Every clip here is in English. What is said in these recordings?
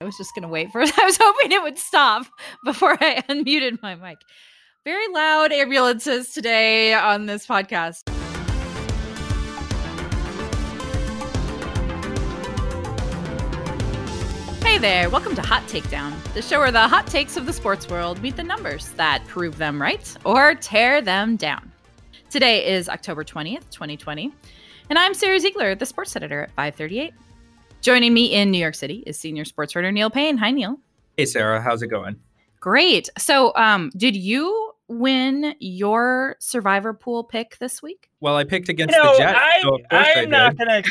I was just going to wait for it. I was hoping it would stop before I unmuted my mic. Very loud ambulances today on this podcast. Hey there, welcome to Hot Takedown, the show where the hot takes of the sports world meet the numbers that prove them right or tear them down. Today is October 20th, 2020, and I'm Sarah Ziegler, the sports editor at 538. Joining me in New York City is senior sports writer Neil Payne. Hi, Neil. Hey, Sarah. How's it going? Great. So did you win your Survivor Pool pick this week? Well, I picked against the Jets. I'm not going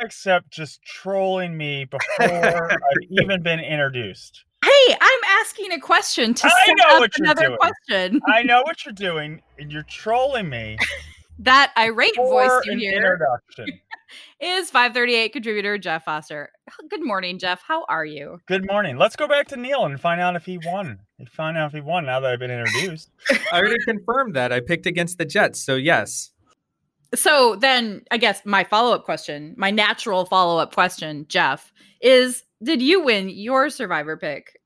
to accept just trolling me before I've even been introduced. Hey, I'm asking a question to set up another question. I know what you're doing, and you're trolling me. That irate voice you hear is 538 contributor Jeff Foster. Good morning, Jeff. How are you? Good morning. Let's go back to Neil and find out if he won. Now that I've been introduced. I already confirmed that. I picked against the Jets, so yes. So then I guess my natural follow-up question, Jeff, is did you win your Survivor pick?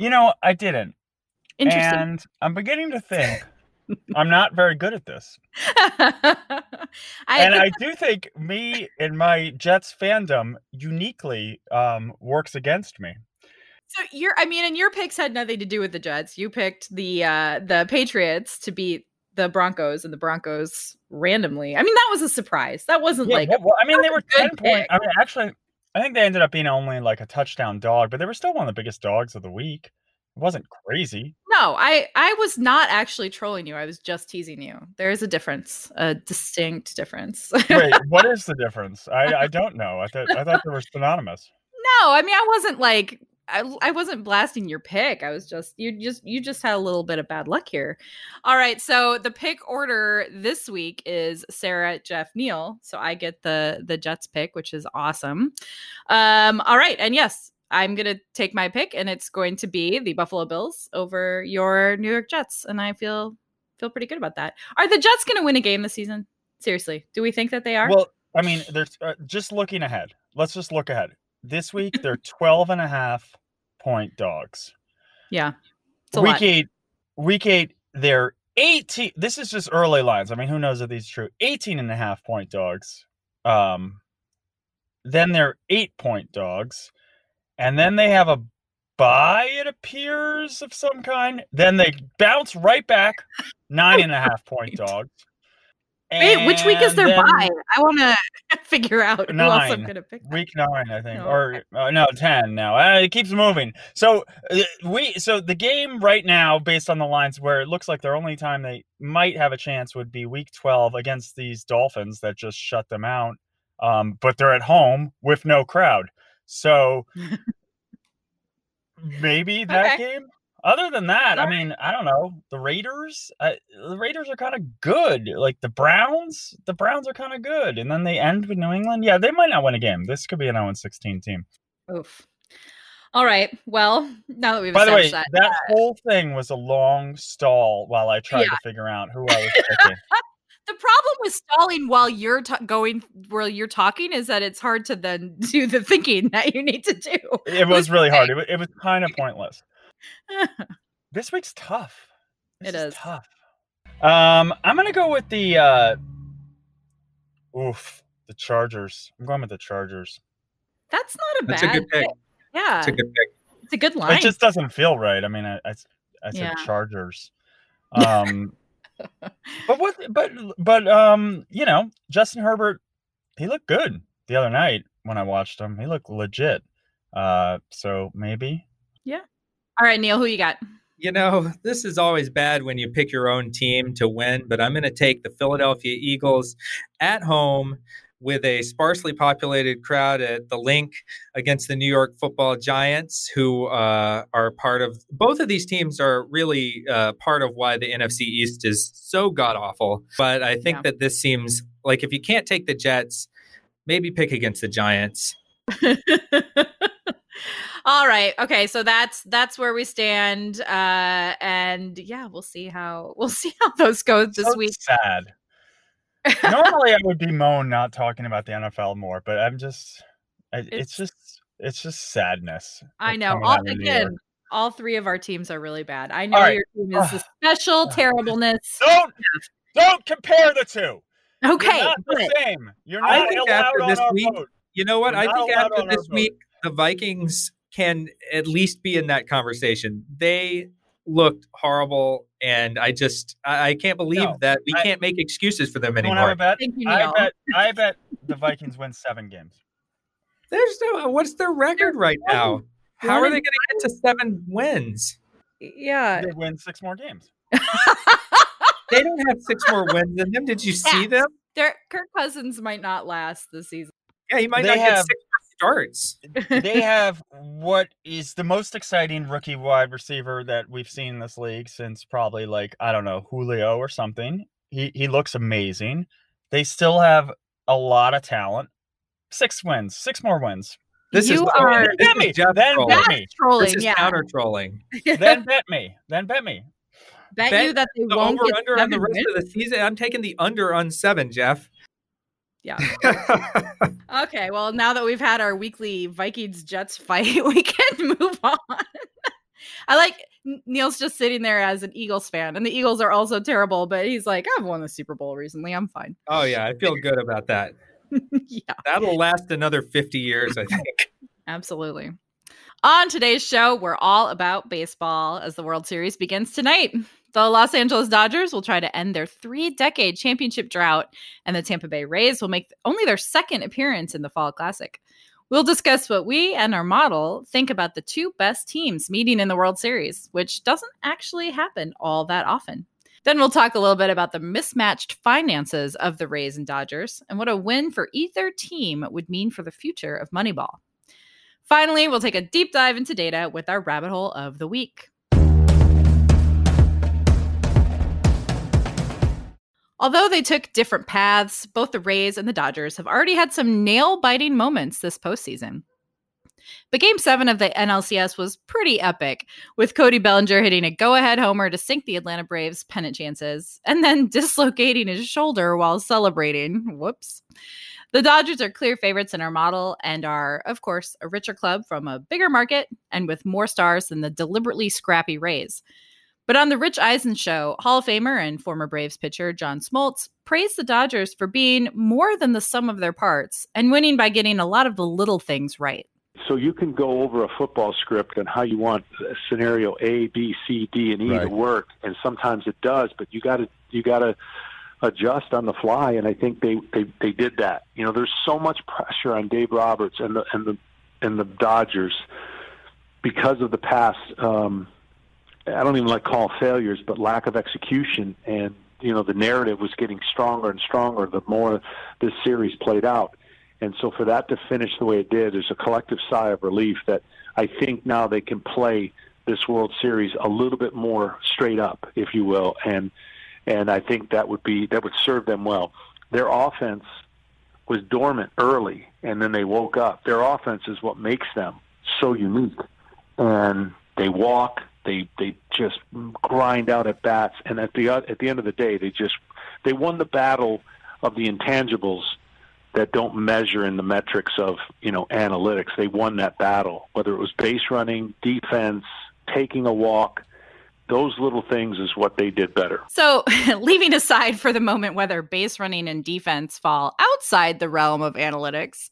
I didn't. Interesting. And I'm beginning to think I'm not very good at this. I do think me and my Jets fandom uniquely works against me. So your picks had nothing to do with the Jets. You picked the Patriots to beat the Broncos, and the Broncos randomly. That was a surprise. That wasn't they were 10 points. Actually, I think they ended up being only like a touchdown dog, but they were still one of the biggest dogs of the week. It wasn't crazy. No, I was not actually trolling you. I was just teasing you. There is a difference, a distinct difference. Wait, what is the difference? I don't know. I thought they were synonymous. No, I wasn't I wasn't blasting your pick. I was you just had a little bit of bad luck here. All right. So the pick order this week is Sarah, Jeff, Neil. So I get the Jets pick, which is awesome. All right. And yes, I'm going to take my pick, and it's going to be the Buffalo Bills over your New York Jets, and I feel pretty good about that. Are the Jets going to win a game this season? Seriously, do we think that they are? Well, there's just looking ahead. Let's just look ahead. This week, they're 12.5-point dogs. Yeah, it's a lot. Week 8, they're 18. This is just early lines. Who knows if these are true? 18.5-point dogs. Then they're 8-point dogs. And then they have a bye, it appears, of some kind. Then they bounce right back, 9.5-point dogs. Wait, which week is their bye? I want to figure out who else I'm going to pick. Week 9, I think, 10 now. It keeps moving. So the game right now, based on the lines, where it looks like their only time they might have a chance would be Week 12 against these Dolphins that just shut them out. But they're at home with no crowd. So maybe that game. Other than that, I don't know. The Raiders, are kind of good. Like the Browns are kind of good. And then they end with New England. Yeah, they might not win a game. This could be an 0-16 team. Oof. All right. Well, now that we've established that. By the way, that whole thing was a long stall while I tried to figure out who I was picking. The problem with stalling while you're talking is that it's hard to then do the thinking that you need to do. It was really hard. It was kind of pointless. This week's tough. It is tough. I'm going to go with the Chargers. I'm going with the Chargers. That's not That's a good pick. Yeah. It's a good pick. It's a good line. It just doesn't feel right. I said Chargers. But Justin Herbert, he looked good the other night when I watched him. He looked legit. So maybe. Yeah. All right, Neil, who you got? This is always bad when you pick your own team to win, but I'm going to take the Philadelphia Eagles at home with a sparsely populated crowd at the Link against the New York Football Giants, who are part of both of these teams are really part of why the NFC East is so god awful. But I think that this seems like if you can't take the Jets, maybe pick against the Giants. All right. Okay. So that's where we stand. And we'll see how those go this week. Sad. Normally I would bemoan not talking about the NFL more, but it's just It's just sadness. I know. Again, all three of our teams are really bad. I know your team is the special terribleness. Don't compare the two. Okay. You're not the same. You're not allowed on our vote. You know what? I think after this week, the Vikings can at least be in that conversation. They looked horrible, and I can't believe that we can't make excuses for them anymore. I bet the Vikings win 7 games. There's no. What's their record right now? How are they going to get to 7 wins? Yeah, they win 6 more games. They don't have 6 more wins than them. Did you see them? Kirk Cousins might not last this season. Yeah, he might not get 6 starts. They have what is the most exciting rookie wide receiver that we've seen in this league since probably Julio or something. He looks amazing. They still have a lot of talent. 6 wins, 6 more wins. This you is are bet me. Then bet me. This is counter trolling. Then bet me. Then bet me. Bet you that they the won't get under on the rest of the season. I'm taking the under on 7, Jeff. Yeah. Okay. Well, now that we've had our weekly Vikings Jets fight, we can move on. I like Neil's just sitting there as an Eagles fan, and the Eagles are also terrible, but he's like, I've won the Super Bowl recently. I'm fine. Oh yeah. I feel good about that. Yeah. That'll last another 50 years, I think. Absolutely. On today's show, we're all about baseball as the World Series begins tonight. The Los Angeles Dodgers will try to end their 3-decade championship drought, and the Tampa Bay Rays will make only their 2nd appearance in the Fall Classic. We'll discuss what we and our model think about the 2 best teams meeting in the World Series, which doesn't actually happen all that often. Then we'll talk a little bit about the mismatched finances of the Rays and Dodgers and what a win for either team would mean for the future of Moneyball. Finally, we'll take a deep dive into data with our rabbit hole of the week. Although they took different paths, both the Rays and the Dodgers have already had some nail-biting moments this postseason. But Game 7 of the NLCS was pretty epic, with Cody Bellinger hitting a go-ahead homer to sink the Atlanta Braves' pennant chances, and then dislocating his shoulder while celebrating. Whoops. The Dodgers are clear favorites in our model and are, of course, a richer club from a bigger market and with more stars than the deliberately scrappy Rays. But on the Rich Eisen show, Hall of Famer and former Braves pitcher John Smoltz praised the Dodgers for being more than the sum of their parts and winning by getting a lot of the little things right. So you can go over a football script on how you want scenario A, B, C, D, and E to work, and sometimes it does, but you got to adjust on the fly, and I think they did that. You know, there's so much pressure on Dave Roberts and the Dodgers because of the past. I don't even like to call failures, but lack of execution, and you know the narrative was getting stronger and stronger the more this series played out. And so for that to finish the way it did, there's a collective sigh of relief that I think now they can play this World Series a little bit more straight up, if you will, and I think that would serve them well. Their offense was dormant early, and then they woke up. Their offense is what makes them so unique, and they walk. They just grind out at bats, and at the end of the day, they won the battle of the intangibles that don't measure in the metrics of, you know, analytics. They won that battle, whether it was base running, defense, taking a walk. Those little things is what they did better. So leaving aside for the moment whether base running and defense fall outside the realm of analytics,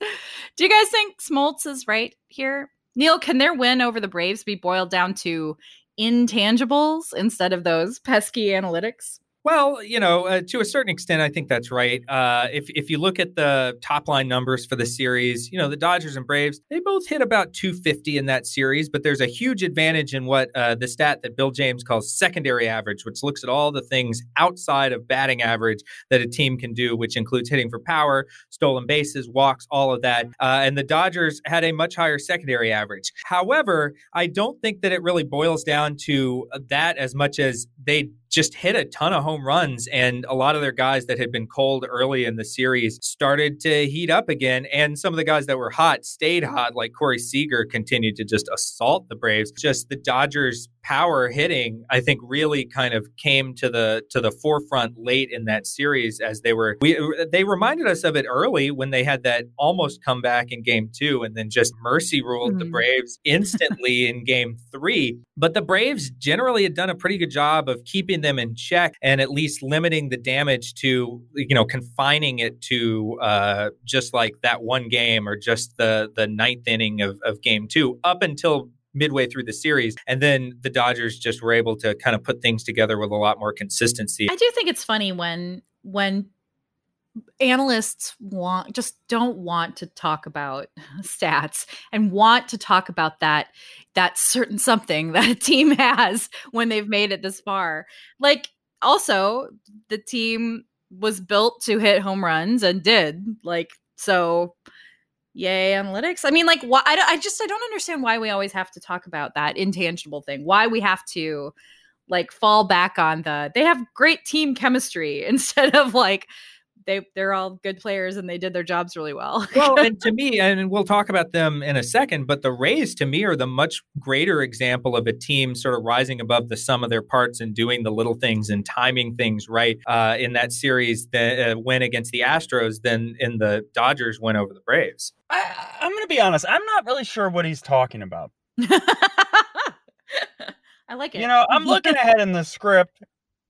do you guys think Smoltz is right here? Neil, can their win over the Braves be boiled down to intangibles instead of those pesky analytics? Well, you know, to a certain extent, I think that's right. If you look at the top line numbers for the series, you know, the Dodgers and Braves, they both hit about 250 in that series. But there's a huge advantage in what the stat that Bill James calls secondary average, which looks at all the things outside of batting average that a team can do, which includes hitting for power, stolen bases, walks, all of that. And the Dodgers had a much higher secondary average. However, I don't think that it really boils down to that as much as they just hit a ton of home runs, and a lot of their guys that had been cold early in the series started to heat up again. And some of the guys that were hot stayed hot, like Corey Seager continued to just assault the Braves. Just the Dodgers power hitting, I think, really kind of came to the forefront late in that series, as they reminded us of it early when they had that almost comeback in game 2 and then just mercy ruled the Braves instantly in game 3. But the Braves generally had done a pretty good job of keeping them in check and at least limiting the damage to, confining it to just like that one game or just the ninth inning of game 2 up until midway through the series. And then the Dodgers just were able to kind of put things together with a lot more consistency. I do think it's funny when analysts don't want to talk about stats and want to talk about that certain something that a team has when they've made it this far. Like, also, the team was built to hit home runs and did. Like, so yay, analytics. I mean, like, why? I don't understand why we always have to talk about that intangible thing, why we have to like fall back on they have great team chemistry instead of like, they're all good players and they did their jobs really well. Well, and to me, and we'll talk about them in a second, but the Rays to me are the much greater example of a team sort of rising above the sum of their parts and doing the little things and timing things right in that series win against the Astros than in the Dodgers win over the Braves. I'm going to be honest. I'm not really sure what he's talking about. I like it. I'm looking ahead in the script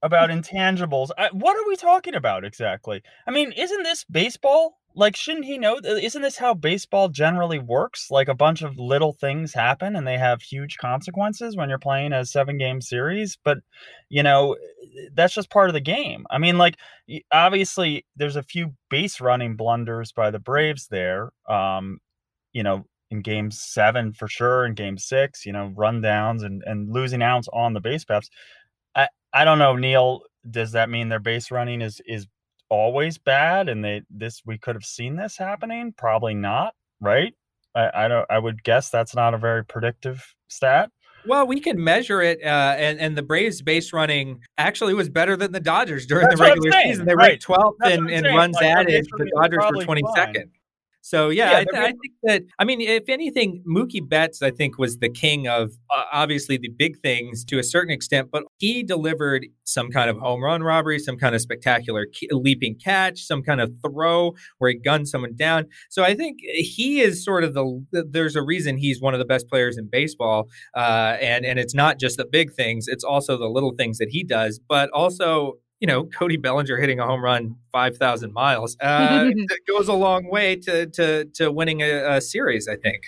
about intangibles. What are we talking about exactly? I mean, isn't this baseball? Like, shouldn't he know? Isn't this how baseball generally works? Like, a bunch of little things happen and they have huge consequences when you're playing a 7-game series. But, that's just part of the game. I mean, like, obviously there's a few base running blunders by the Braves there, in game 7 for sure, in game 6, run downs and losing outs on the base paths. I don't know, Neil, does that mean their base running is always bad and we could have seen this happening? Probably not, right? I would guess that's not a very predictive stat. Well, we can measure it, and the Braves' base running actually was better than the Dodgers during the regular season. They ranked 12th in runs added. The Dodgers were 22nd. Fine. So, I think that, I mean, if anything, Mookie Betts, I think, was the king of obviously the big things to a certain extent, but he delivered some kind of home run robbery, some kind of spectacular leaping catch, some kind of throw where he gunned someone down. So I think he is sort of there's a reason he's one of the best players in baseball. And it's not just the big things, it's also the little things that he does, but also, Cody Bellinger hitting a home run 5,000 miles it goes a long way to winning a series, I think.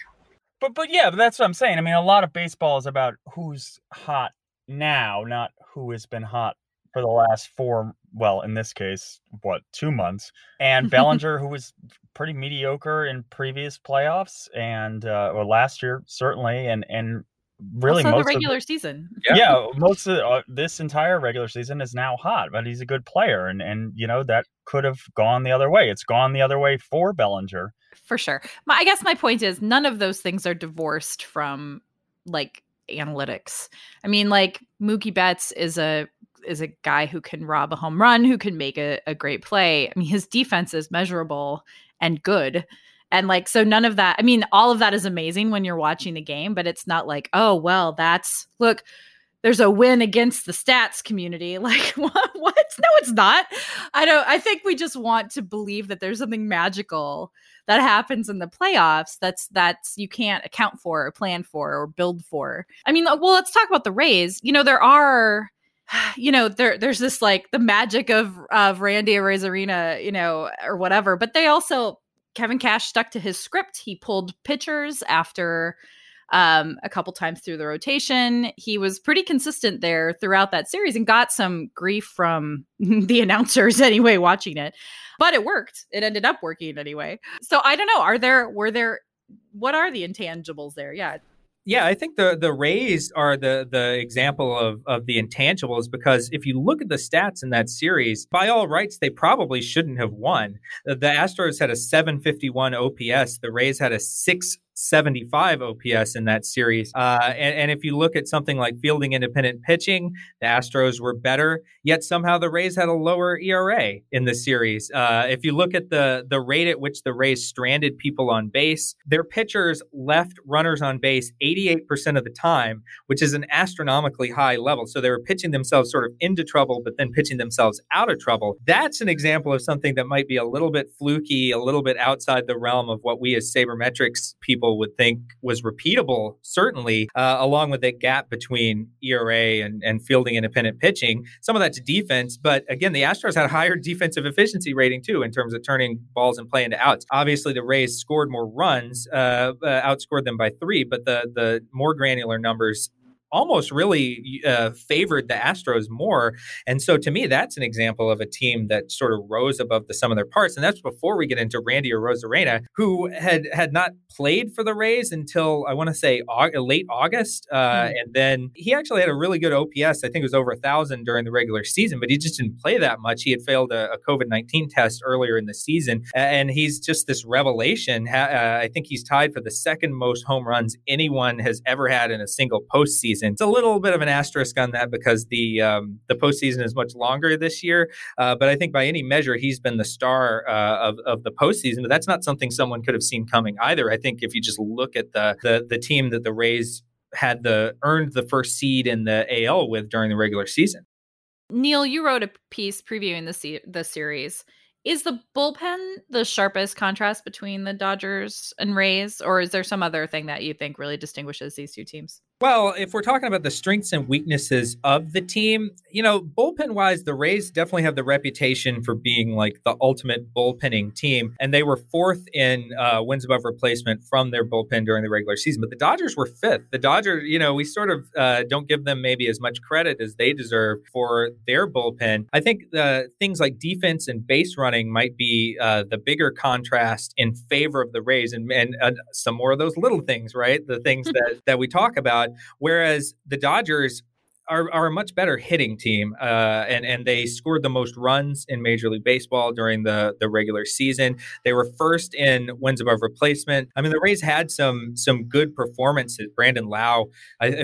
But that's what I'm saying. I mean, a lot of baseball is about who's hot now, not who has been hot for the last 4, well, in this case, 2 months. And Bellinger, who was pretty mediocre in previous playoffs and or last year, certainly, and really also most the regular season. Yeah, most of this entire regular season is now hot, but he's a good player. And that could have gone the other way. It's gone the other way for Bellinger. For sure. I guess my point is none of those things are divorced from like analytics. I mean, like Mookie Betts is a guy who can rob a home run, who can make a great play. I mean, his defense is measurable and good. And like, so none of that, I mean, all of that is amazing when you're watching the game, but it's not like, oh, well, look, there's a win against the stats community. Like, what? No, it's not. I think we just want to believe that there's something magical that happens in the playoffs that's you can't account for or plan for or build for. I mean, well, let's talk about the Rays. There's this like the magic of Randy Arozarena, or whatever, but they also, Kevin Cash stuck to his script. He pulled pitchers after a couple times through the rotation. He was pretty consistent there throughout that series and got some grief from the announcers anyway watching it. But it worked. It ended up working anyway. So I don't know. What are the intangibles there? Yeah. Yeah, I think the Rays are the example of the intangibles, because if you look at the stats in that series, by all rights, they probably shouldn't have won. The Astros had a 751 OPS. The Rays had a 6 .75 OPS in that series. And if you look at something like fielding independent pitching, the Astros were better, yet somehow the Rays had a lower ERA in the series. If you look at the rate at which the Rays stranded people on base, their pitchers left runners on base 88% of the time, which is an astronomically high level. So they were pitching themselves sort of into trouble, but then pitching themselves out of trouble. That's an example of something that might be a little bit fluky, a little bit outside the realm of what we as sabermetrics people would think was repeatable, certainly, along with that gap between ERA and fielding independent pitching. Some of that's defense, but again, the Astros had a higher defensive efficiency rating too in terms of turning balls in play into outs. Obviously, the Rays scored more runs, outscored them by 3, but the more granular numbers almost really favored the Astros more. And so to me, that's an example of a team that sort of rose above the sum of their parts. And that's before we get into Randy Arozarena, who had not played for the Rays until, I want to say, late August. And then he actually had a really good OPS. I think it was over 1,000 during the regular season, but he just didn't play that much. He had failed a COVID-19 test earlier in the season. And he's just this revelation. I think he's tied for the second most home runs anyone has ever had in a single postseason. It's a little bit of an asterisk on that because the postseason is much longer this year. But I think by any measure, he's been the star of the postseason. But that's not something someone could have seen coming either. I think if you just look at the team that the Rays had earned the first seed in the AL with during the regular season. Neil, you wrote a piece previewing the series. Is the bullpen the sharpest contrast between the Dodgers and Rays, or is there some other thing that you think really distinguishes these two teams? Well, if we're talking about the strengths and weaknesses of the team, you know, bullpen-wise, the Rays definitely have the reputation for being like the ultimate bullpenning team, and they were 4th in wins above replacement from their bullpen during the regular season, but the Dodgers were 5th. The Dodgers, you know, we sort of don't give them maybe as much credit as they deserve for their bullpen. I think things like defense and base running might be the bigger contrast in favor of the Rays, and some more of those little things, right? The things that we talk about. Whereas the Dodgers are a much better hitting team, and they scored the most runs in Major League Baseball during the regular season. They were 1st in wins above replacement. I mean, the Rays had some good performances. Brandon Lau,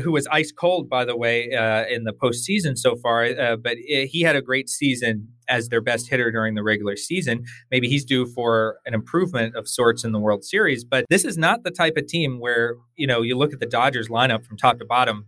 who was ice cold, by the way, in the postseason so far, but he had a great season as their best hitter during the regular season. Maybe he's due for an improvement of sorts in the World Series, but this is not the type of team where, you know, you look at the Dodgers lineup from top to bottom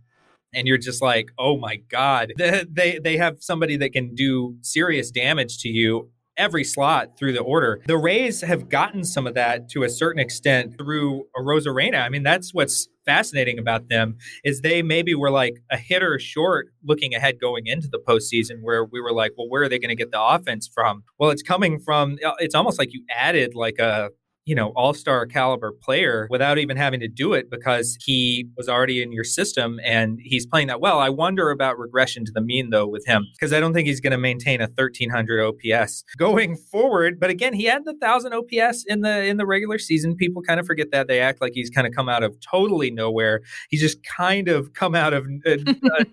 and you're just like, oh my God, they have somebody that can do serious damage to you every slot through the order. The Rays have gotten some of that to a certain extent through Arozarena. I mean, that's what's fascinating about them is they maybe were like a hitter short looking ahead going into the postseason, where we were like, well, where are they going to get the offense from? Well, it's coming from, it's almost like you added like a, you know, all-star caliber player without even having to do it because he was already in your system and he's playing that well. I wonder about regression to the mean, though, with him, because I don't think he's going to maintain a 1,300 OPS going forward. But again, he had the 1,000 OPS in the regular season. People kind of forget that. They act like he's kind of come out of totally nowhere. He's just kind of come out of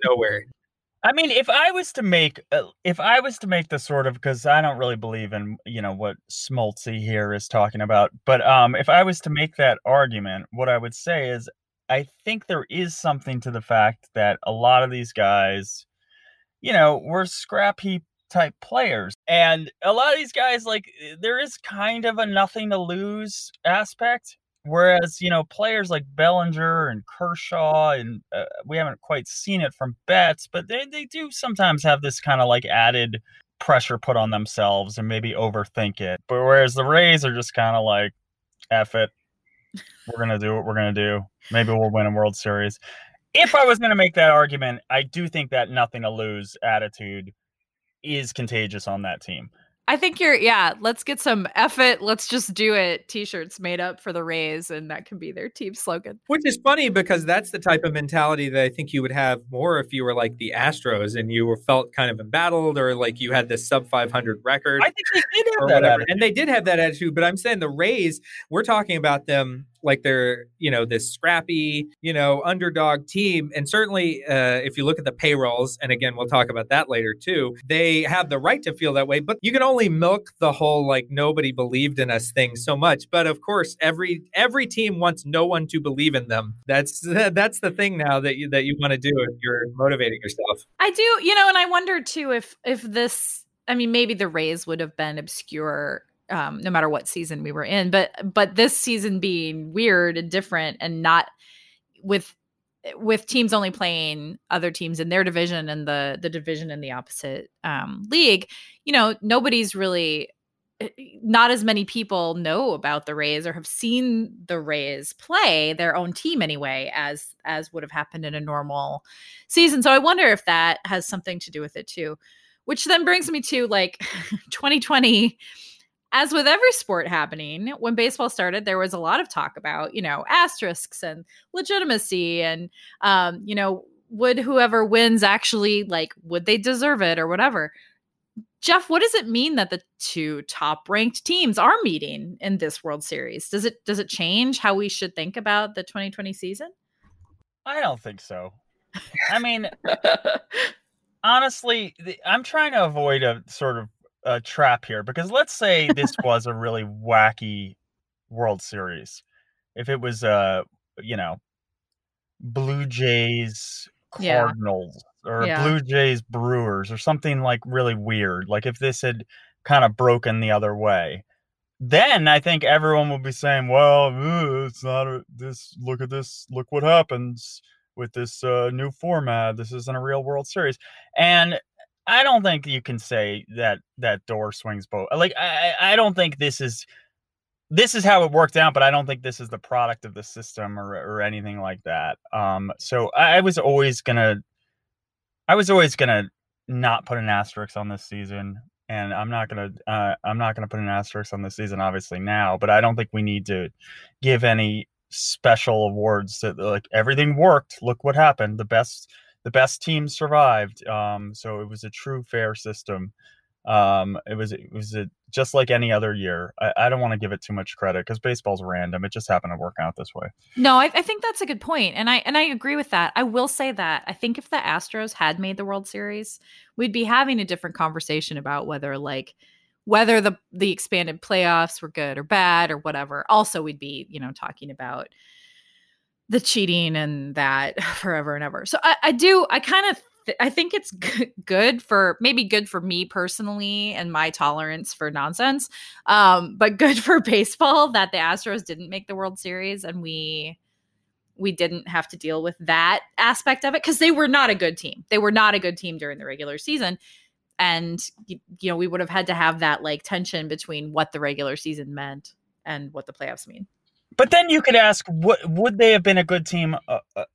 nowhere. I mean, if I was to make the sort of, because I don't really believe in, you know, what Smoltzy here is talking about, but if I was to make that argument, what I would say is I think there is something to the fact that a lot of these guys, you know, were scrap heap type players, and a lot of these guys, like, there is kind of a nothing to lose aspect. Whereas, you know, players like Bellinger and Kershaw, and we haven't quite seen it from Betts, but they do sometimes have this kind of like added pressure put on themselves and maybe overthink it. But whereas the Rays are just kind of like, F it. We're going to do what we're going to do. Maybe we'll win a World Series. If I was going to make that argument, I do think that nothing to lose attitude is contagious on that team. I think let's get some F it, let's just do it t-shirts made up for the Rays, and that can be their team slogan. Which is funny because that's the type of mentality that I think you would have more if you were like the Astros and you were felt kind of embattled or like you had this sub 500 record. I think they did have that attitude. And they did have that attitude, but I'm saying the Rays, we're talking about them like they're, you know, this scrappy, you know, underdog team. And certainly if you look at the payrolls, and again, we'll talk about that later too, they have the right to feel that way, but you can only milk the whole, like, nobody believed in us thing so much. But of course, every team wants no one to believe in them. That's the thing now that you want to do if you're motivating yourself. I do, you know, and I wonder too if this, I mean, maybe the Rays would have been obscure no matter what season we were in, but this season being weird and different and not with teams only playing other teams in their division and the division in the opposite league, you know, nobody's really, not as many people know about the Rays or have seen the Rays play their own team anyway, as would have happened in a normal season. So I wonder if that has something to do with it too, which then brings me to, like, 2020. As with every sport happening, when baseball started, there was a lot of talk about, you know, asterisks and legitimacy and, you know, would whoever wins actually, like, would they deserve it or whatever? Jeff, what does it mean that the two top-ranked teams are meeting in this World Series? Does it change how we should think about the 2020 season? I don't think so. I mean, honestly, I'm trying to avoid a sort of a trap here, because let's say this was a really wacky World Series. If it was, you know, Blue Jays Cardinals or Blue Jays Brewers or something, like, really weird, like if this had kind of broken the other way, then I think everyone would be saying, well, it's not this. Look at this. Look what happens with this new format. This isn't a real World Series. And I don't think you can say that door swings both. Like, I don't think this is how it worked out, but I don't think this is the product of the system or anything like that. So I was always gonna not put an asterisk on this season, and I'm not gonna put an asterisk on this season, obviously now. But I don't think we need to give any special awards that, like, everything worked. Look what happened. The best team survived. So it was a true fair system. It was just like any other year. I don't want to give it too much credit because baseball's random. It just happened to work out this way. No, I think that's a good point. And I agree with that. I will say that I think if the Astros had made the World Series, we'd be having a different conversation about whether the expanded playoffs were good or bad or whatever. Also, we'd be, you know, talking about the cheating and that forever and ever. So I think it's good for me personally and my tolerance for nonsense, but good for baseball that the Astros didn't make the World Series and we didn't have to deal with that aspect of it, because they were not a good team. They were not a good team during the regular season. And, you know, we would have had to have that, like, tension between what the regular season meant and what the playoffs mean. But then you could ask, would they have been a good team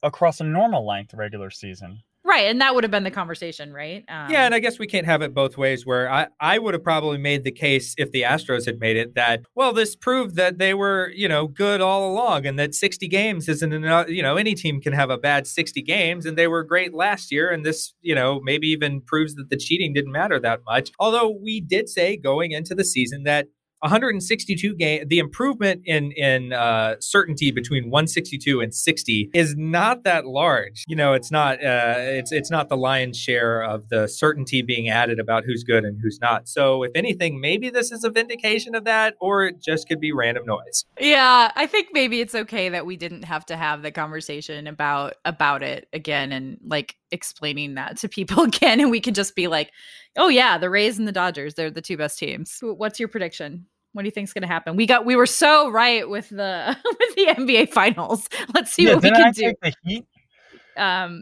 across a normal length regular season? Right, and that would have been the conversation, right? Yeah, and I guess we can't have it both ways, where I would have probably made the case if the Astros had made it that, well, this proved that they were, you know, good all along and that 60 games isn't enough. You know, any team can have a bad 60 games and they were great last year. And this, you know, maybe even proves that the cheating didn't matter that much. Although we did say going into the season that 162 game, the improvement in certainty between 162 and 60 is not that large. You know, it's not it's not the lion's share of the certainty being added about who's good and who's not. So if anything, maybe this is a vindication of that, or it just could be random noise. Yeah, I think maybe it's okay that we didn't have to have the conversation about it again and, like, explaining that to people again, and we can just be like, oh yeah, the Rays and the Dodgers, they're the two best teams. What's your prediction? What do you think's going to happen? We were so right with the NBA Finals. Let's see what we can do. The Heat?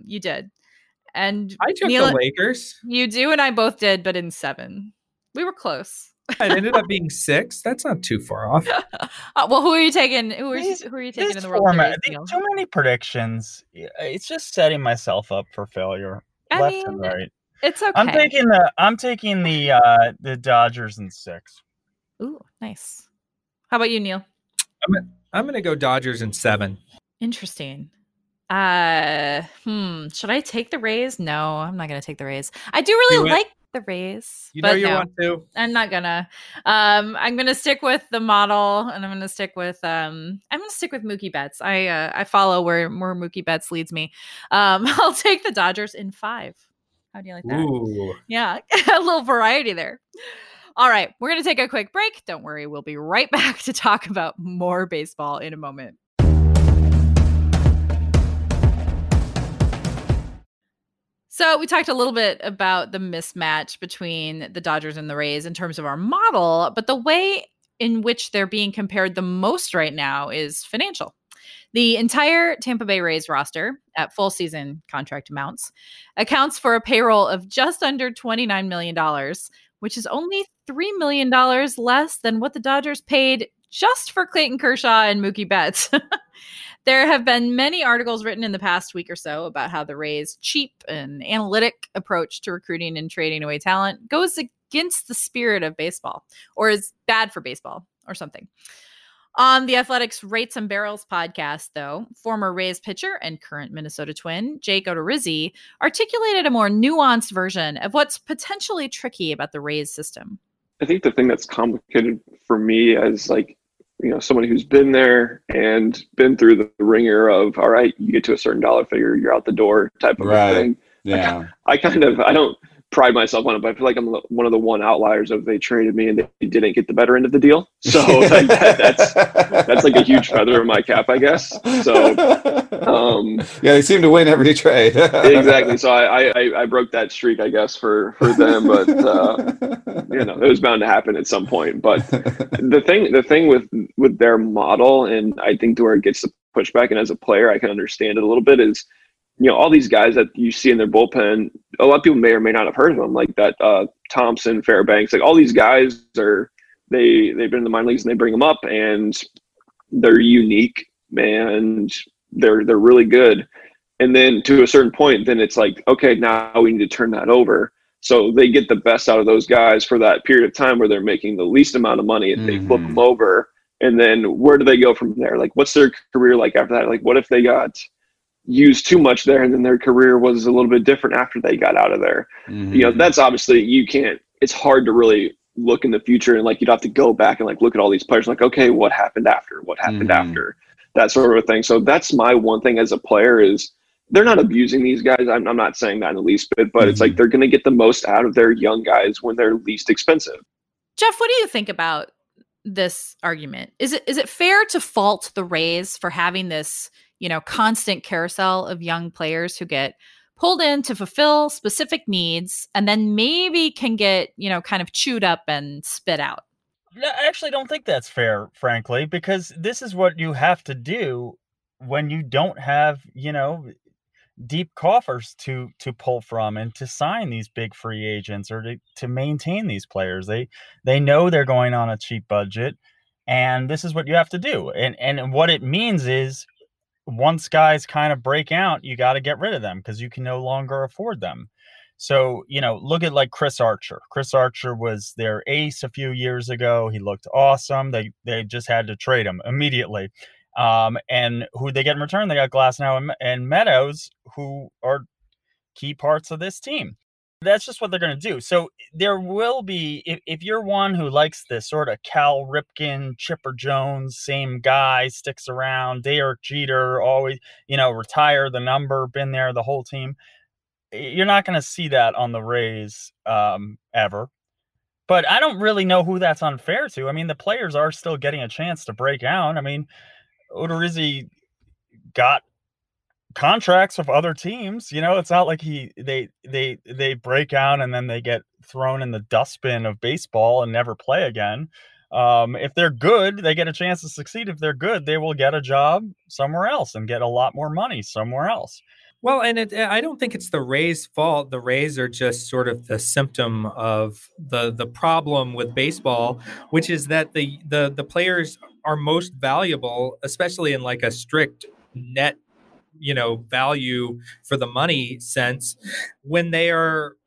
You did, and I took the Lakers. You do, and I both did, but in 7. We were close. It ended up being 6. That's not too far off. Well, who are you taking? Who are you taking in the World Series? Too many predictions. It's just setting myself up for failure, and right. It's okay. I'm taking the Dodgers in 6. Ooh, nice. How about you, Neil? I'm going to go Dodgers in 7. Interesting. Should I take the Rays? No, I'm not going to take the Rays. I do really like the Rays. You know you want to. I'm not gonna. I'm gonna stick with the model, and I'm gonna stick with Mookie Betts. I follow where Mookie Betts leads me. I'll take the Dodgers in 5. How do you like that? Ooh. Yeah, a little variety there. All right, we're gonna take a quick break. Don't worry, we'll be right back to talk about more baseball in a moment. So we talked a little bit about the mismatch between the Dodgers and the Rays in terms of our model, but the way in which they're being compared the most right now is financial. The entire Tampa Bay Rays roster at full season contract amounts accounts for a payroll of just under $29 million, which is only $3 million less than what the Dodgers paid just for Clayton Kershaw and Mookie Betts. There have been many articles written in the past week or so about how the Rays' cheap and analytic approach to recruiting and trading away talent goes against the spirit of baseball, or is bad for baseball or something. On the Athletics Rates and Barrels podcast, though, former Rays pitcher and current Minnesota Twin Jake Odorizzi articulated a more nuanced version of what's potentially tricky about the Rays system. I think the thing that's complicated for me as, like, you know, somebody who's been there and been through the ringer of, all right, you get to a certain dollar figure, you're out the door type of thing. Yeah. I don't pride myself on it, but I feel like I'm one of the outliers of they traded me and they didn't get the better end of the deal. So like that's like a huge feather in my cap, I guess. So yeah, they seem to win every trade. Exactly. So I broke that streak, I guess, for them, but you know, it was bound to happen at some point. But the thing with their model, and I think to where it gets the pushback, and as a player I can understand it a little bit, is, you know, all these guys that you see in their bullpen, a lot of people may or may not have heard of them, like that Thompson, Fairbanks, like all these guys are, they've been in the minor leagues and they bring them up and they're unique and they're really good. And then to a certain point, then it's like, okay, now we need to turn that over. So they get the best out of those guys for that period of time where they're making the least amount of money, and they flip them over. And then where do they go from there? Like, what's their career like after that? Like, what if they got used too much there and then their career was a little bit different after they got out of there? You know, that's obviously, you can't, it's hard to really look in the future, and like you'd have to go back and like look at all these players, like, okay, what happened after, that sort of a thing. So that's my one thing as a player, is they're not abusing these guys. I'm not saying that in the least bit, but it's like they're going to get the most out of their young guys when they're least expensive. Jeff, what do you think about this argument? Is it fair to fault the Rays for having this, you know, constant carousel of young players who get pulled in to fulfill specific needs and then maybe can get, you know, kind of chewed up and spit out? No, I actually don't think that's fair, frankly, because this is what you have to do when you don't have, you know, deep coffers to pull from and to sign these big free agents or to maintain these players. They know they're going on a cheap budget, and this is what you have to do. And what it means is, once guys kind of break out, you got to get rid of them because you can no longer afford them. So, you know, look at like Chris Archer. Chris Archer was their ace a few years ago. He looked awesome. They just had to trade him immediately. And who they get in return? They got Glassnow and Meadows, who are key parts of this team. That's just what they're going to do. So there will be, if you're one who likes this sort of Cal Ripken, Chipper Jones, same guy, sticks around, Derek Jeter, always, you know, retire the number, been there, the whole team, you're not going to see that on the Rays ever. But I don't really know who that's unfair to. I mean, the players are still getting a chance to break out. I mean, Odorizzi got contracts with other teams. You know, it's not like they break out and then they get thrown in the dustbin of baseball and never play again. If they're good, they get a chance to succeed. If they're good, they will get a job somewhere else and get a lot more money somewhere else. Well, and I don't think it's the Rays' fault. The Rays are just sort of the symptom of the problem with baseball, which is that the players are most valuable, especially in like a strict net, you know, value for the money sense, when they are,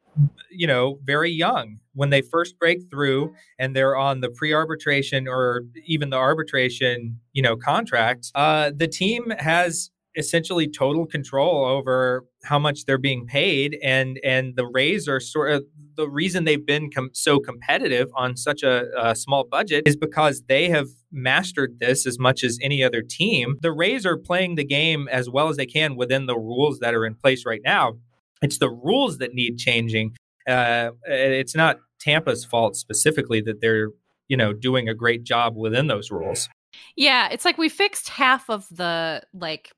you know, very young, when they first break through and they're on the pre-arbitration or even the arbitration, you know, contract, the team has essentially total control over how much they're being paid. And the Rays are sort of the reason they've been so competitive on such a small budget is because they have mastered this as much as any other team. The Rays are playing the game as well as they can within the rules that are in place right now. It's the rules that need changing. It's not Tampa's fault specifically that they're, you know, doing a great job within those rules. Yeah, it's like we fixed half of the like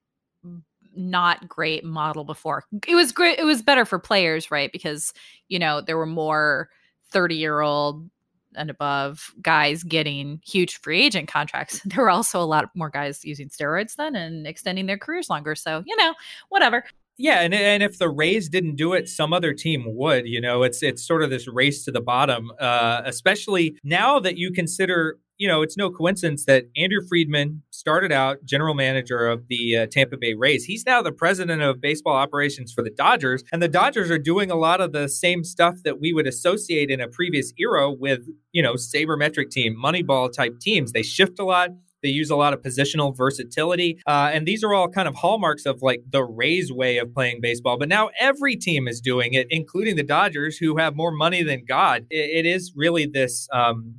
not great model before. It was great. It was better for players, right? Because, you know, there were more 30-year-old and above guys getting huge free agent contracts. There were also a lot more guys using steroids then and extending their careers longer. So, you know, whatever. Yeah, and if the Rays didn't do it, some other team would. You know, it's sort of this race to the bottom, especially now that you consider, you know, it's no coincidence that Andrew Friedman started out general manager of the Tampa Bay Rays. He's now the president of baseball operations for the Dodgers, and the Dodgers are doing a lot of the same stuff that we would associate in a previous era with, you know, sabermetric team, Moneyball type teams. They shift a lot. They use a lot of positional versatility. And these are all kind of hallmarks of like the Rays way of playing baseball. But now every team is doing it, including the Dodgers, who have more money than God. It is really this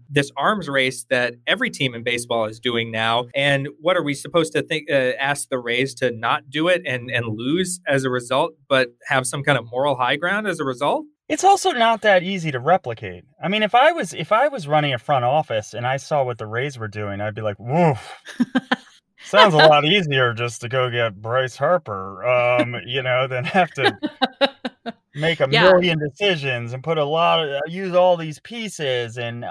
this arms race that every team in baseball is doing now. And what are we supposed to think? Ask the Rays to not do it and lose as a result, but have some kind of moral high ground as a result? It's also not that easy to replicate. I mean, if I was running a front office and I saw what the Rays were doing, I'd be like, woof, sounds a lot easier just to go get Bryce Harper, you know, than have to make a million decisions and put a lot of, use all these pieces and,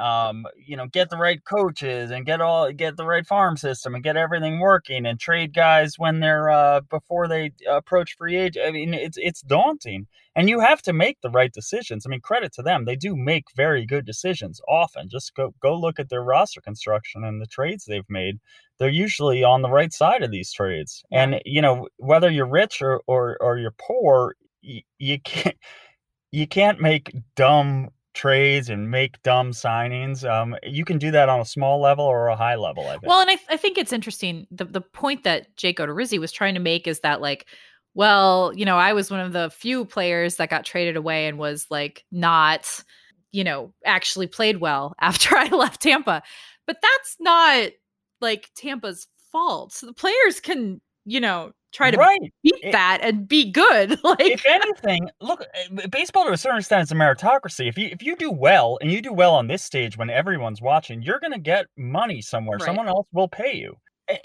you know, get the right coaches and get the right farm system and get everything working and trade guys when they're, before they approach free agent. I mean, it's daunting. And you have to make the right decisions. I mean, credit to them. They do make very good decisions often. Just go look at their roster construction and the trades they've made. They're usually on the right side of these trades. And, you know, whether you're rich or you're poor, you can't make dumb trades and make dumb signings. You can do that on a small level or a high level, I think. Well, and I think it's interesting. The point that Jake Odorizzi was trying to make is that, like, well, you know, I was one of the few players that got traded away and was like not, you know, actually played well after I left Tampa. But that's not like Tampa's fault. So the players can, you know, try to beat that and be good. Like, if anything, look, baseball to a certain extent is a meritocracy. If you do well and you do well on this stage when everyone's watching, you're going to get money somewhere. Right. Someone else will pay you.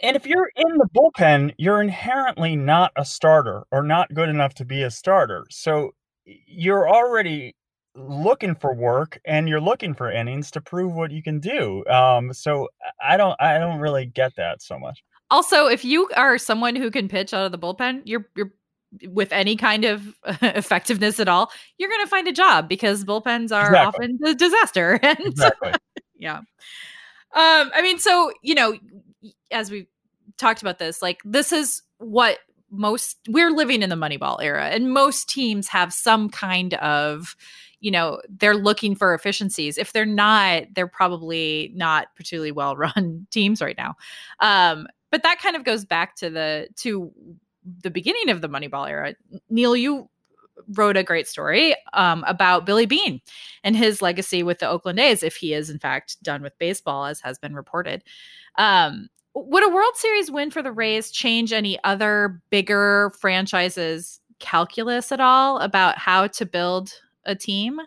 And if you're in the bullpen, you're inherently not a starter or not good enough to be a starter. So you're already looking for work and you're looking for innings to prove what you can do. So I don't really get that so much. Also, if you are someone who can pitch out of the bullpen, you're with any kind of effectiveness at all, you're going to find a job because bullpens are often a disaster. And yeah. I mean, so, you know, as we talked about this, like this is what we're living in the Moneyball era, and most teams have some kind of, you know, they're looking for efficiencies. If they're not, they're probably not particularly well-run teams right now. But that kind of goes back to the beginning of the Moneyball era. Neil, you wrote a great story about Billy Beane and his legacy with the Oakland A's, if he is in fact done with baseball, as has been reported. Would a World Series win for the Rays change any other bigger franchises' calculus at all about how to build a team?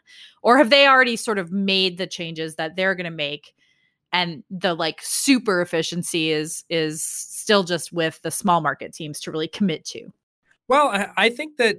Or have they already sort of made the changes that they're going to make, and the like super efficiency is still just with the small market teams to really commit to? Well, I think that,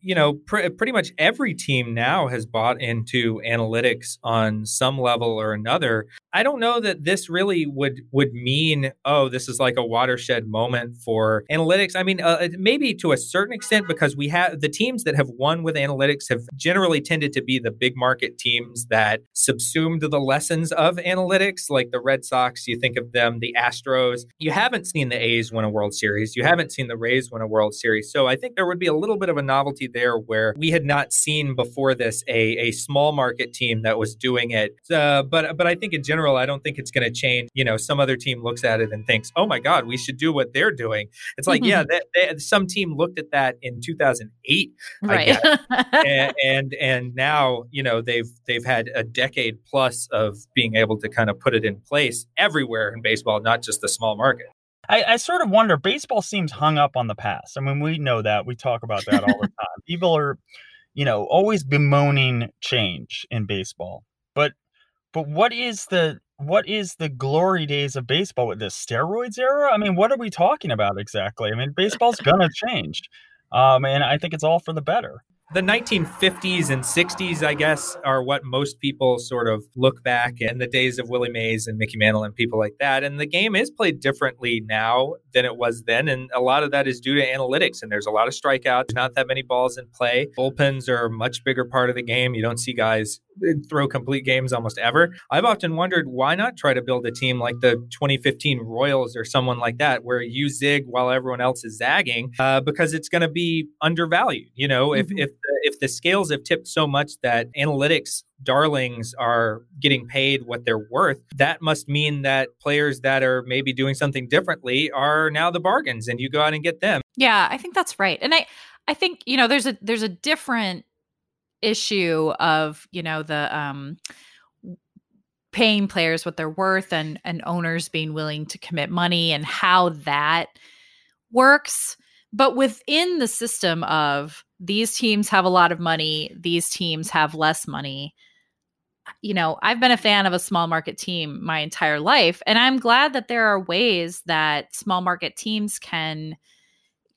you know, pretty much every team now has bought into analytics on some level or another. I don't know that this really would mean, oh, this is like a watershed moment for analytics. I mean, maybe to a certain extent, because we have the teams that have won with analytics have generally tended to be the big market teams that subsumed the lessons of analytics, like the Red Sox. You think of them, the Astros. You haven't seen the A's win a World Series. You haven't seen the Rays win a World Series. So I think there would be a little bit of a novelty there where we had not seen before this a small market team that was doing it. But I think in general, general, I don't think it's going to change. You know, some other team looks at it and thinks, oh my God, we should do what they're doing. It's like, yeah, some team looked at that in 2008, right. I guess. and now, you know, they've had a decade plus of being able to kind of put it in place everywhere in baseball, not just the small market. I sort of wonder, baseball seems hung up on the past. I mean, we know that. We talk about that all the time. People are, you know, always bemoaning change in baseball. But what is the glory days of baseball with this steroids era? I mean, what are we talking about exactly? I mean, baseball's going to change. And I think it's all for the better. The 1950s and 60s, I guess, are what most people sort of look back in the days of Willie Mays and Mickey Mantle and people like that. And the game is played differently now than it was then. And a lot of that is due to analytics. And there's a lot of strikeouts, not that many balls in play. Bullpens are a much bigger part of the game. You don't see guys throw complete games almost ever. I've often wondered, why not try to build a team like the 2015 Royals or someone like that, where you zig while everyone else is zagging, because it's going to be undervalued. You know, if the scales have tipped so much that analytics darlings are getting paid what they're worth, that must mean that players that are maybe doing something differently are now the bargains, and you go out and get them. Yeah, I think that's right. And I think, you know, there's a different issue of, you know, the paying players what they're worth and owners being willing to commit money and how that works. But within the system of these teams have a lot of money, these teams have less money. You know, I've been a fan of a small market team my entire life, and I'm glad that there are ways that small market teams can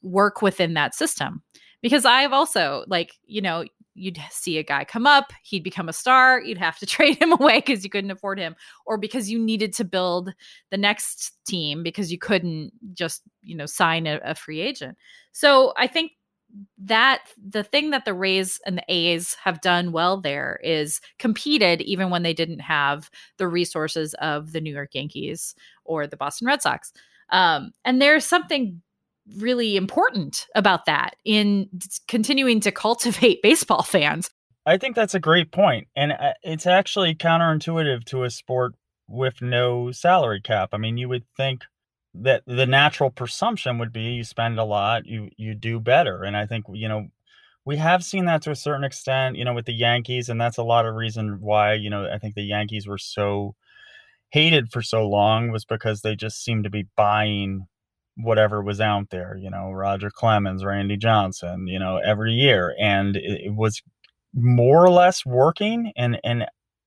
work within that system. Because I've also, like, you know, you'd see a guy come up, he'd become a star, you'd have to trade him away because you couldn't afford him, or because you needed to build the next team because you couldn't just, you know, sign a free agent. So I think that the thing that the Rays and the A's have done well there is competed even when they didn't have the resources of the New York Yankees or the Boston Red Sox. And there's something really important about that in continuing to cultivate baseball fans. I think that's a great point. And it's actually counterintuitive to a sport with no salary cap. I mean, you would think that the natural presumption would be you spend a lot, you do better. And I think, you know, we have seen that to a certain extent, you know, with the Yankees. And that's a lot of reason why, you know, I think the Yankees were so hated for so long was because they just seemed to be buying whatever was out there, you know, Roger Clemens, Randy Johnson, you know, every year. And it was more or less working. And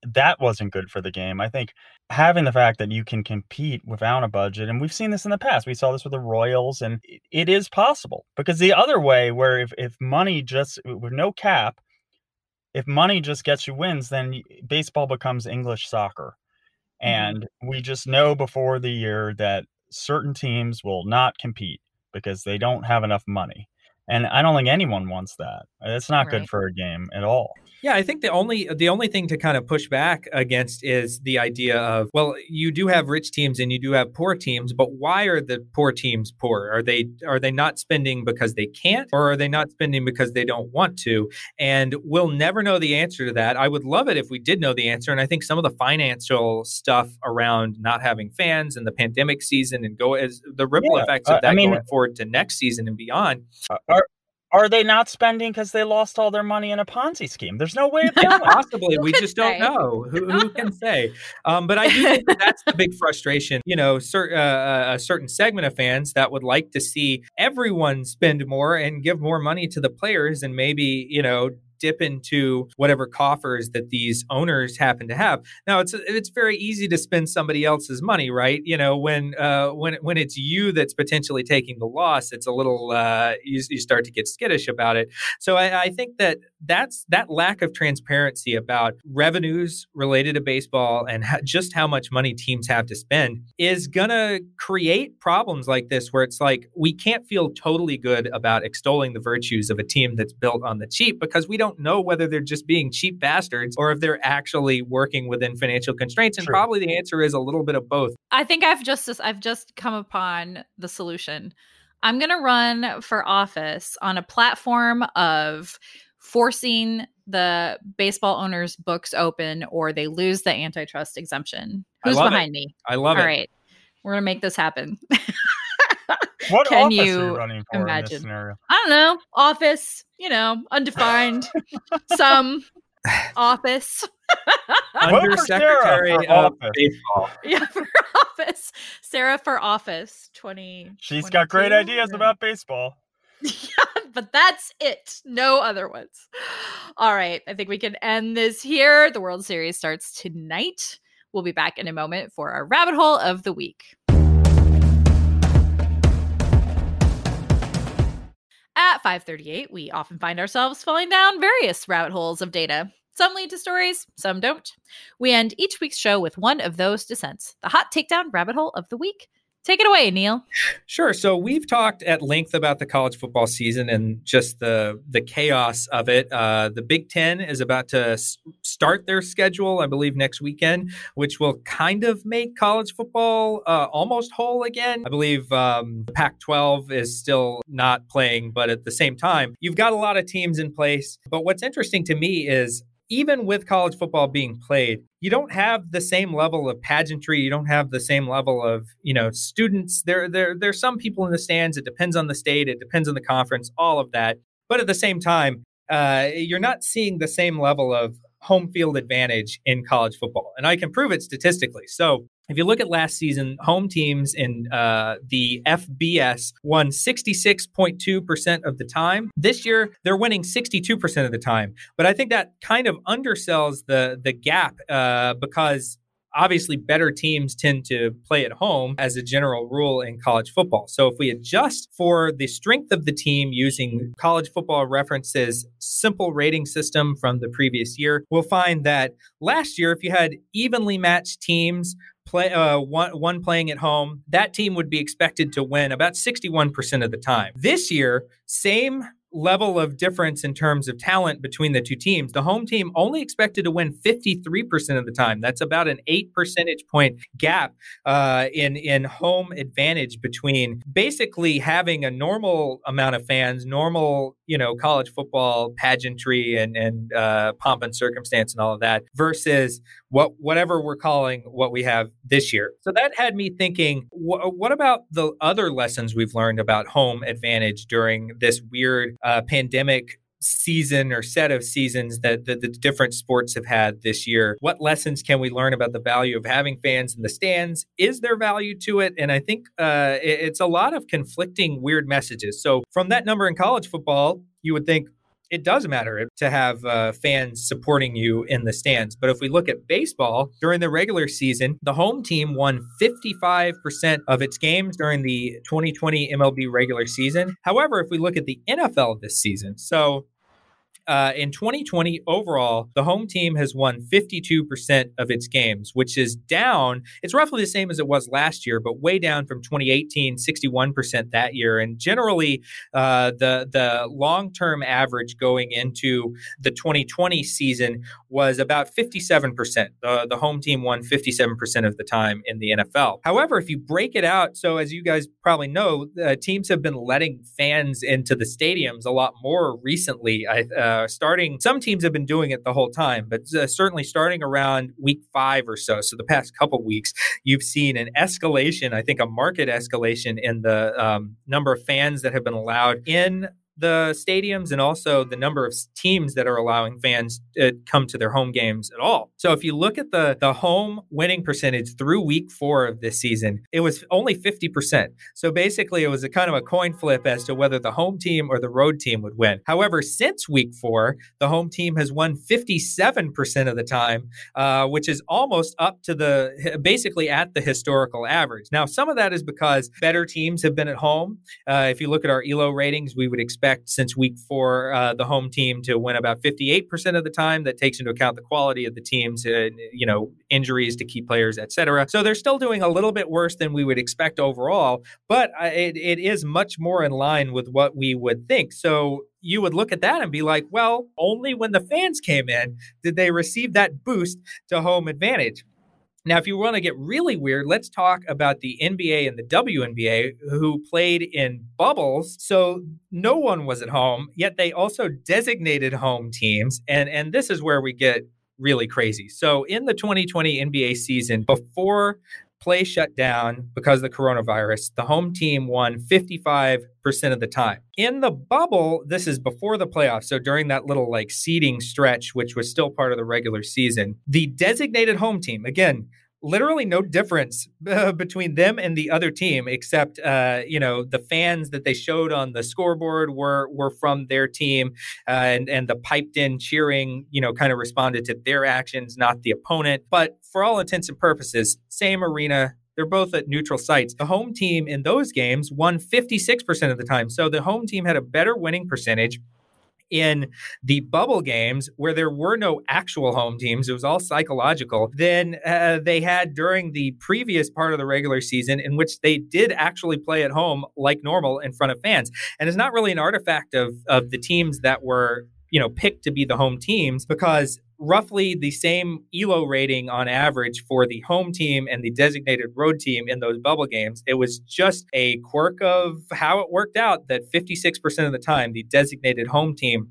that wasn't good for the game. I think having the fact that you can compete without a budget, and we've seen this in the past, we saw this with the Royals, and it is possible. Because the other way, where if money just, with no cap, if money just gets you wins, then baseball becomes English soccer. And we just know before the year that certain teams will not compete because they don't have enough money. And I don't think anyone wants that. It's not good for a game at all. Yeah, I think the only thing to kind of push back against is the idea of, well, you do have rich teams and you do have poor teams, but why are the poor teams poor? Are they not spending because they can't, or are they not spending because they don't want to? And we'll never know the answer to that. I would love it if we did know the answer. And I think some of the financial stuff around not having fans and the pandemic season and go as the ripple effects of that going forward to next season and beyond. Are they not spending because they lost all their money in a Ponzi scheme? There's no way of knowing. Possibly. We just don't know. Who can say? But I do think that's the big frustration. You know, a certain segment of fans that would like to see everyone spend more and give more money to the players and maybe, you know, dip into whatever coffers that these owners happen to have. Now, it's very easy to spend somebody else's money, right? You know, when it's you that's potentially taking the loss, it's a little you start to get skittish about it. So I think that's lack of transparency about revenues related to baseball and just how much money teams have to spend is gonna create problems like this, where it's like we can't feel totally good about extolling the virtues of a team that's built on the cheap, because we don't know whether they're just being cheap bastards or if they're actually working within financial constraints. And probably the answer is a little bit of both. I think I've just come upon the solution. I'm going to run for office on a platform of forcing the baseball owners' books open, or they lose the antitrust exemption. Who's behind me? I love it. All right. We're going to make this happen. What can office you are you running for imagine? In this scenario? I don't know. Office, undefined. Some office. Undersecretary of baseball. Yeah, for office. Sarah for office. She's got great ideas about baseball. Yeah, but that's it. No other ones. All right. I think we can end this here. The World Series starts tonight. We'll be back in a moment for our rabbit hole of the week. At 538, we often find ourselves falling down various rabbit holes of data. Some lead to stories, some don't. We end each week's show with one of those descents, the Hot Takedown rabbit hole of the week. Take it away, Neil. Sure. So we've talked at length about the college football season and just the chaos of it. The Big Ten is about to start their schedule, I believe, next weekend, which will kind of make college football almost whole again. I believe the Pac-12 is still not playing, but at the same time, you've got a lot of teams in place. But what's interesting to me is, even with college football being played, you don't have the same level of pageantry. You don't have the same level of, students. There's some people in the stands. It depends on the state. It depends on the conference, all of that. But at the same time, you're not seeing the same level of home field advantage in college football. And I can prove it statistically. So if you look at last season, home teams in the FBS won 66.2% of the time. This year, they're winning 62% of the time. But I think that kind of undersells the gap because obviously better teams tend to play at home as a general rule in college football. So if we adjust for the strength of the team using college football references, simple rating system from the previous year, we'll find that last year, if you had evenly matched teams, one playing at home, that team would be expected to win about 61% of the time. This year, same level of difference in terms of talent between the two teams. The home team only expected to win 53% of the time. That's about an 8 percentage point gap in home advantage between basically having a normal amount of fans, normal college football pageantry and pomp and circumstance and all of that versus whatever we're calling what we have this year. So that had me thinking, what about the other lessons we've learned about home advantage during this weird pandemic season or set of seasons that the different sports have had this year? What lessons can we learn about the value of having fans in the stands? Is there value to it? And I think it's a lot of conflicting weird messages. So from that number in college football, you would think it does matter to have fans supporting you in the stands. But if we look at baseball, during the regular season, the home team won 55% of its games during the 2020 MLB regular season. However, if we look at the NFL this season, so in 2020, overall, the home team has won 52% of its games, which is down. It's roughly the same as it was last year, but way down from 2018, 61% that year. And generally, the long-term average going into the 2020 season was about 57%. The home team won 57% of the time in the NFL. However, if you break it out, so as you guys probably know, teams have been letting fans into the stadiums a lot more recently. Some teams have been doing it the whole time, but certainly starting around week 5 or so. So the past couple weeks, you've seen an escalation, I think a market escalation in the number of fans that have been allowed in the stadiums and also the number of teams that are allowing fans to come to their home games at all. So if you look at the home winning percentage through week 4 of this season, it was only 50%. So basically it was a kind of a coin flip as to whether the home team or the road team would win. However, since week 4, the home team has won 57% of the time, which is almost up to basically at the historical average. Now, some of that is because better teams have been at home. If you look at our ELO ratings, we would expect since week 4, the home team to win about 58% of the time. That takes into account the quality of the teams, injuries to key players, et cetera. So they're still doing a little bit worse than we would expect overall, but it is much more in line with what we would think. So you would look at that and be like, well, only when the fans came in did they receive that boost to home advantage. Now, if you want to get really weird, let's talk about the NBA and the WNBA, who played in bubbles. So no one was at home, yet they also designated home teams. And this is where we get really crazy. So in the 2020 NBA season, before play shut down because of the coronavirus, the home team won 55% of the time. In the bubble, this is before the playoffs, so during that little like seeding stretch, which was still part of the regular season, the designated home team, again, literally no difference between them and the other team, except, the fans that they showed on the scoreboard were from their team, and the piped in cheering, kind of responded to their actions, not the opponent. But for all intents and purposes, same arena. They're both at neutral sites. The home team in those games won 56% of the time. So the home team had a better winning percentage in the bubble games, where there were no actual home teams, it was all psychological, than they had during the previous part of the regular season, in which they did actually play at home like normal in front of fans. And it's not really an artifact of the teams that were, picked to be the home teams, because roughly the same ELO rating on average for the home team and the designated road team in those bubble games. It was just a quirk of how it worked out that 56% of the time, the designated home team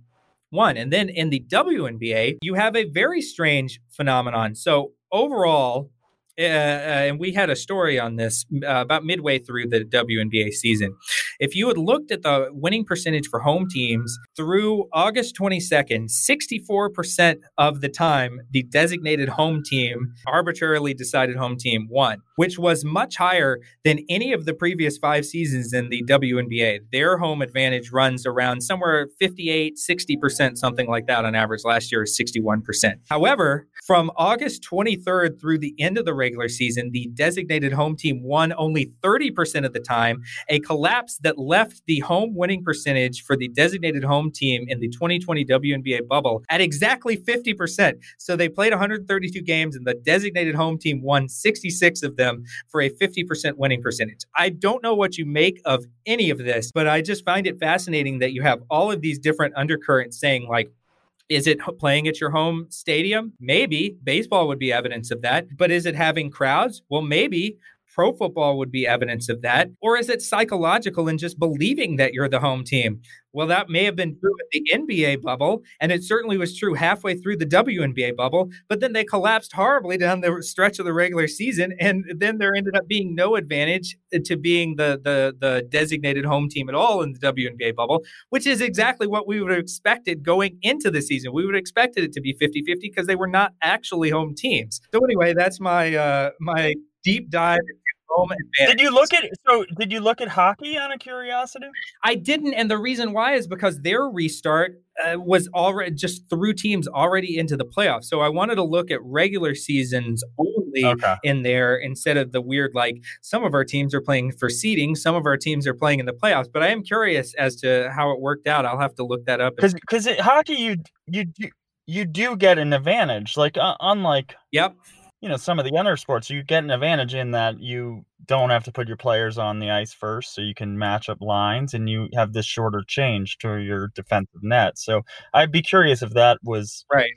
won. And then in the WNBA, you have a very strange phenomenon. So overall, and we had a story on this about midway through the WNBA season. If you had looked at the winning percentage for home teams through August 22nd, 64% of the time, the designated home team, arbitrarily decided home team, won, which was much higher than any of the previous five seasons in the WNBA. Their home advantage runs around somewhere 58, 60%, something like that on average. Last year is 61%. However, from August 23rd through the end of the regular season, the designated home team won only 30% of the time, a collapse that left the home winning percentage for the designated home team in the 2020 WNBA bubble at exactly 50%. So they played 132 games and the designated home team won 66 of them for a 50% winning percentage. I don't know what you make of any of this, but I just find it fascinating that you have all of these different undercurrents saying, like, is it playing at your home stadium? Maybe. Baseball would be evidence of that. But is it having crowds? Well, maybe. Pro football would be evidence of that. Or is it psychological and just believing that you're the home team? Well, that may have been true at the NBA bubble, and it certainly was true halfway through the WNBA bubble, but then they collapsed horribly down the stretch of the regular season, and then there ended up being no advantage to being the designated home team at all in the WNBA bubble, which is exactly what we would have expected going into the season. We would have expected it to be 50-50 because they were not actually home teams. So anyway, that's my my deep dive. Did you look at hockey on a curiosity? I didn't, and the reason why is because their restart was already just threw teams already into the playoffs. So I wanted to look at regular seasons only in there instead of the weird, like, some of our teams are playing for seeding, some of our teams are playing in the playoffs. But I am curious as to how it worked out. I'll have to look that up. Because hockey, you do get an advantage, like unlike yep. Some of the other sports, you get an advantage in that you don't have to put your players on the ice first, so you can match up lines and you have this shorter change to your defensive net. So I'd be curious if that was right.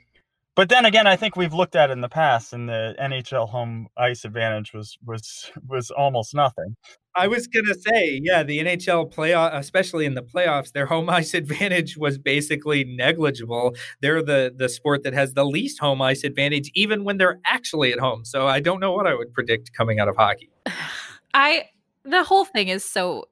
But then again, I think we've looked at it in the past, and the NHL home ice advantage was almost nothing. I was going to say, yeah, the NHL playoff, especially in the playoffs, their home ice advantage was basically negligible. They're the sport that has the least home ice advantage, even when they're actually at home. So I don't know what I would predict coming out of hockey. The whole thing is so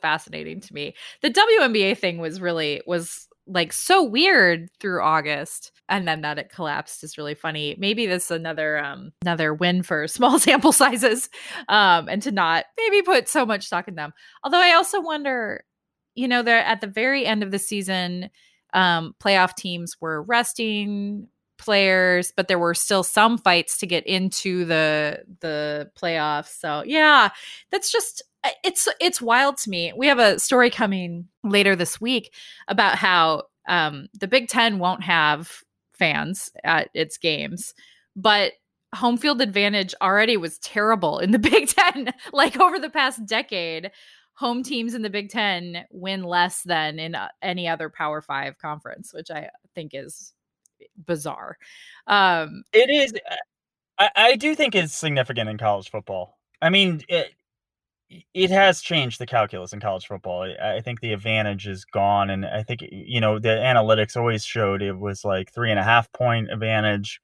fascinating to me. The WNBA thing was like so weird through August, and then that it collapsed is really funny. Maybe this is another win for small sample sizes, and to not maybe put so much stock in them. Although I also wonder, they're at the very end of the season, playoff teams were resting players, but there were still some fights to get into the playoffs. So yeah, that's just. It's wild to me. We have a story coming later this week about how the Big Ten won't have fans at its games, but home field advantage already was terrible in the Big Ten. Like over the past decade, home teams in the Big Ten win less than in any other Power Five conference, which I think is bizarre. It is. I do think it's significant in college football. I mean, it has changed the calculus in college football. I think the advantage is gone. And I think, you know, the analytics always showed it was like 3.5 point advantage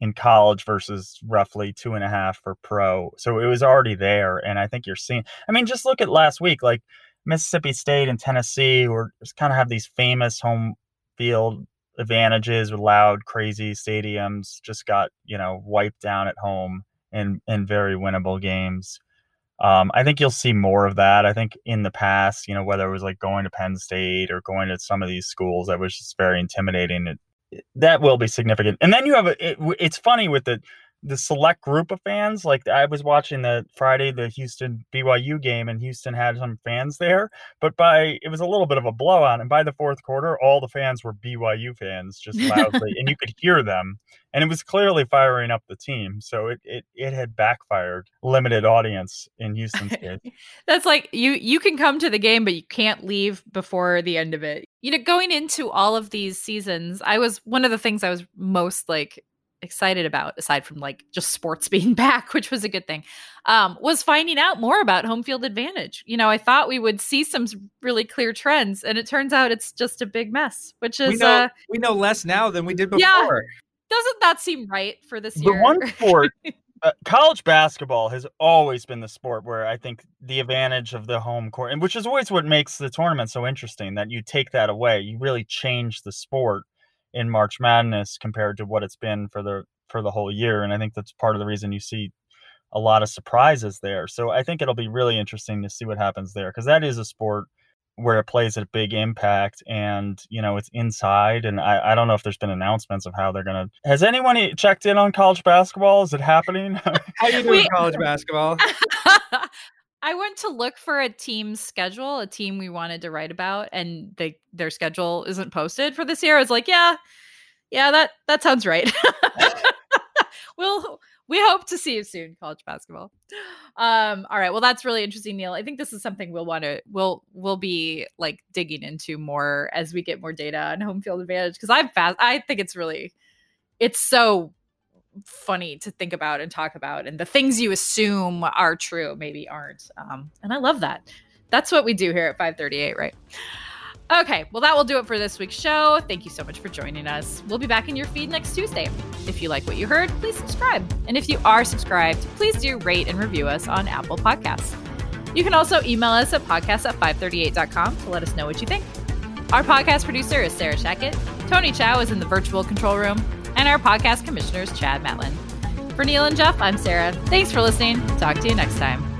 in college versus roughly 2.5 for pro. So it was already there. And I think you're seeing, I mean, just look at last week, like Mississippi State and Tennessee were just kind of have these famous home field advantages with loud, crazy stadiums, just got, you know, wiped down at home in very winnable games. I think you'll see more of that. I think in the past, you know, whether it was like going to Penn State or going to some of these schools, that was just very intimidating. That will be significant. And then you have it's funny with the select group of fans. Like I was watching the Houston BYU game, and Houston had some fans there, but it was a little bit of a blowout. And by the fourth quarter, all the fans were BYU fans, just loudly, and you could hear them. And it was clearly firing up the team. So it had backfired, limited audience in Houston's case. That's like you can come to the game, but you can't leave before the end of it. You know, going into all of these seasons, one of the things I was most like excited about, aside from like just sports being back, which was a good thing, was finding out more about home field advantage. You know, I thought we would see some really clear trends, and it turns out it's just a big mess, which is we know less now than we did before. Yeah. Doesn't that seem right for this year? The one sport, college basketball has always been the sport where I think the advantage of the home court, and which is always what makes the tournament so interesting, that you take that away, you really change the sport in March Madness compared to what it's been for the whole year. And I think that's part of the reason you see a lot of surprises there. So I think it'll be really interesting to see what happens there, because that is a sport where it plays a big impact, and, you know, it's inside. And I don't know if there's been announcements of how they're going to... Has anyone checked in on college basketball? Is it happening? How you doing college basketball? I went to look for a team's schedule, a team we wanted to write about, and their schedule isn't posted for this year. I was like, yeah, that sounds right. We hope to see you soon, college basketball. All right. Well, that's really interesting, Neil. I think this is something we'll be like digging into more as we get more data on home field advantage, because I think it's so funny to think about and talk about, and the things you assume are true maybe aren't. And I love that. That's what we do here at 538, right? Okay, well, that will do it for this week's show. Thank you so much for joining us. We'll be back in your feed next Tuesday. If you like what you heard, please subscribe. And if you are subscribed, please do rate and review us on Apple Podcasts. You can also email us at podcast@538.com to let us know what you think. Our podcast producer is Sarah Shackett. Tony Chow is in the virtual control room. And our podcast commissioner is Chad Matlin. For Neil and Jeff, I'm Sarah. Thanks for listening. Talk to you next time.